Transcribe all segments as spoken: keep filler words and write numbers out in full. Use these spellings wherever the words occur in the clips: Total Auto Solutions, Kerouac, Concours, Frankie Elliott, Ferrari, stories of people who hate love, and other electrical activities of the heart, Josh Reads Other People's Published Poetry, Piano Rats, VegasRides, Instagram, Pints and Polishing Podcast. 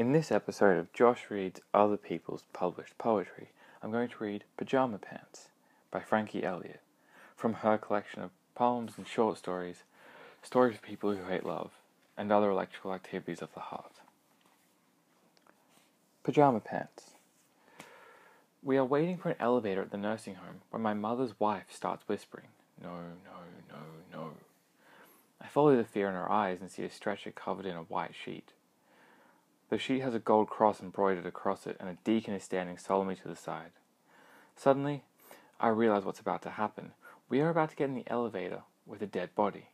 In this episode of Josh Reads Other People's Published Poetry, I'm going to read Pajama Pants by Frankie Elliott, from her collection of poems and short stories, Stories of People Who Hate Love, and Other Electrical Activities of the Heart. Pajama Pants. We are waiting for an elevator at the nursing home when my mother's wife starts whispering, "No, no, no, no." I follow the fear in her eyes and see a stretcher covered in a white sheet. The sheet has a gold cross embroidered across it, and a deacon is standing solemnly to the side. Suddenly, I realize what's about to happen. We are about to get in the elevator with a dead body.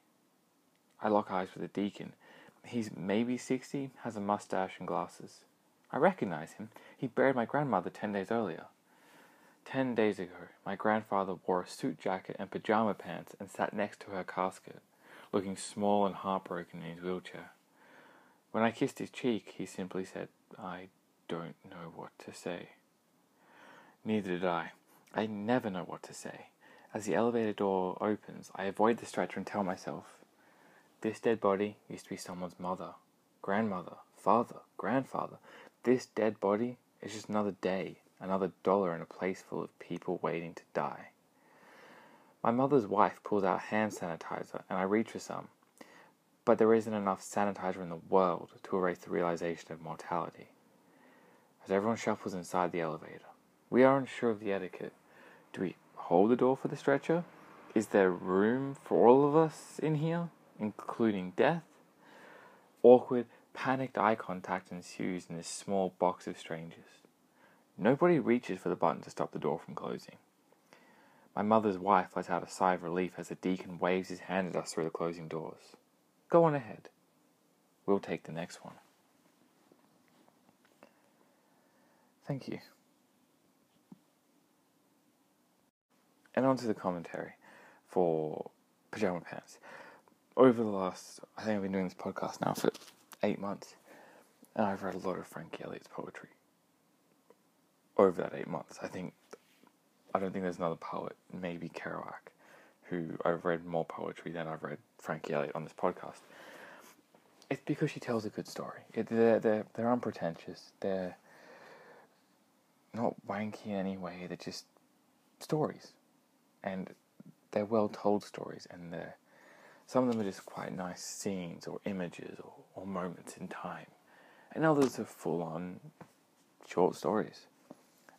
I lock eyes with the deacon. He's maybe sixty, has a mustache and glasses. I recognize him. He buried my grandmother ten days earlier. Ten days ago, my grandfather wore a suit jacket and pajama pants and sat next to her casket, looking small and heartbroken in his wheelchair. When I kissed his cheek, he simply said, "I don't know what to say." Neither did I. I never know what to say. As the elevator door opens, I avoid the stretcher and tell myself, this dead body used to be someone's mother, grandmother, father, grandfather. This dead body is just another day, another dollar in a place full of people waiting to die. My mother's wife pulls out hand sanitizer, and I reach for some. But there isn't enough sanitizer in the world to erase the realization of mortality. As everyone shuffles inside the elevator, we are unsure of the etiquette. Do we hold the door for the stretcher? Is there room for all of us in here, including death? Awkward, panicked eye contact ensues in this small box of strangers. Nobody reaches for the button to stop the door from closing. My mother's wife lets out a sigh of relief as the deacon waves his hand at us through the closing doors. Go on ahead. We'll take the next one. Thank you. And on to the commentary for Pajama Pants. Over the last, I think I've been doing this podcast now for eight months, and I've read a lot of Frankie Elliott's poetry. Over that eight months, I think, I don't think there's another poet, maybe Kerouac, who I've read more poetry than I've read Frankie Elliott on this podcast. It's because she tells a good story. It, they're, they're, they're unpretentious. They're not wanky in any way. They're just stories. And they're well-told stories. And they're, some of them are just quite nice scenes or images or, or moments in time. And others are full-on short stories.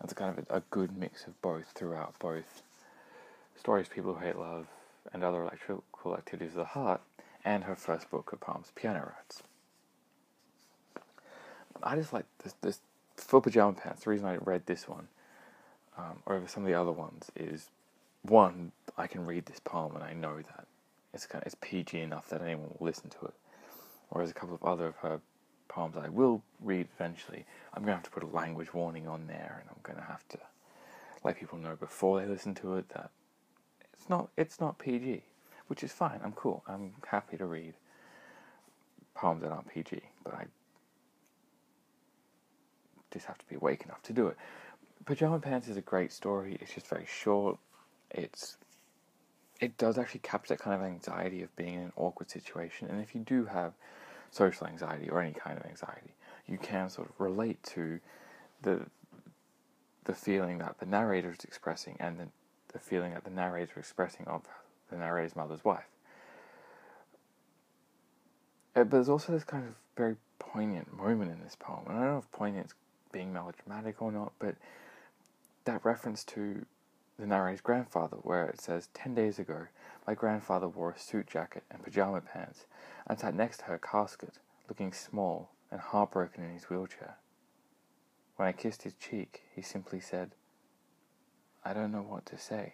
It's kind of a, a good mix of both throughout both Stories of People Who Hate Love, and Other Electrical Activities of the Heart, and her first book of poems, Piano Rats. I just like this, this for Pajama Pants, the reason I read this one um, over some of the other ones is, one, I can read this poem and I know that. It's kind of, it's P G enough that anyone will listen to it. Whereas a couple of other of her poems I will read eventually, I'm going to have to put a language warning on there, and I'm going to have to let people know before they listen to it that It's not, it's not P G, which is fine. I'm cool. I'm happy to read poems that aren't P G, but I just have to be awake enough to do it. Pajama Pants is a great story. It's just very short. It's It does actually capture that kind of anxiety of being in an awkward situation. And if you do have social anxiety or any kind of anxiety, you can sort of relate to the the feeling that the narrator is expressing and the the feeling that the narrator is expressing of the narrator's mother's wife. But there's also this kind of very poignant moment in this poem, and I don't know if poignant's being melodramatic or not, but that reference to the narrator's grandfather, where it says, ten days ago, my grandfather wore a suit jacket and pajama pants, and sat next to her casket, looking small and heartbroken in his wheelchair. When I kissed his cheek, he simply said, "I don't know what to say."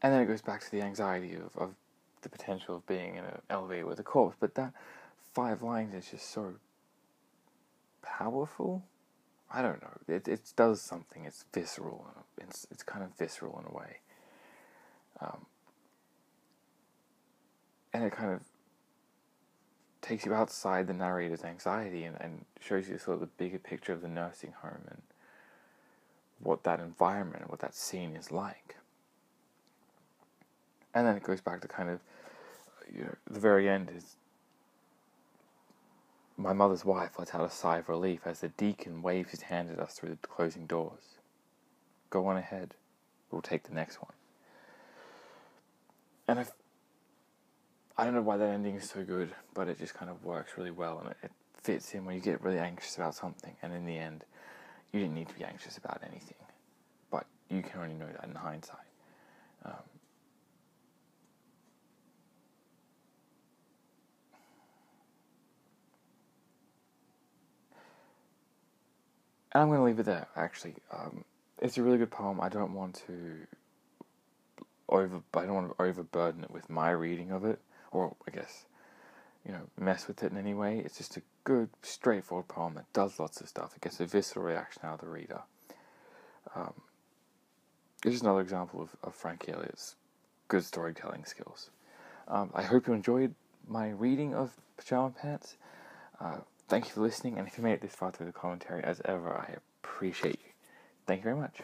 And then it goes back to the anxiety of, of the potential of being in an elevator with a corpse. But that five lines is just so powerful. I don't know. It it does something. It's visceral. It's it's kind of visceral in a way. Um, and it kind of takes you outside the narrator's anxiety and, and shows you sort of the bigger picture of the nursing home and what that environment and what that scene is like. And then it goes back to kind of, you know, the very end is My mother's wife let out a sigh of relief as the deacon waved his hand at us through the closing doors. Go on ahead. We'll take the next one. And I, I don't know why that ending is so good, but it just kind of works really well, and it, it fits in when you get really anxious about something, and in the end, you didn't need to be anxious about anything. But you can only know that in hindsight. Um, and I'm going to leave it there, actually. Um, it's a really good poem. I don't want to over, I don't want to overburden it with my reading of it, or I guess, you know, mess with it in any way. It's just a good, straightforward poem that does lots of stuff. It gets a visceral reaction out of the reader. Um, it's just another example of, of Frankie Elliott's good storytelling skills. Um, I hope you enjoyed my reading of Pajama Pants. Uh, thank you for listening, and if you made it this far through the commentary, as ever, I appreciate you. Thank you very much.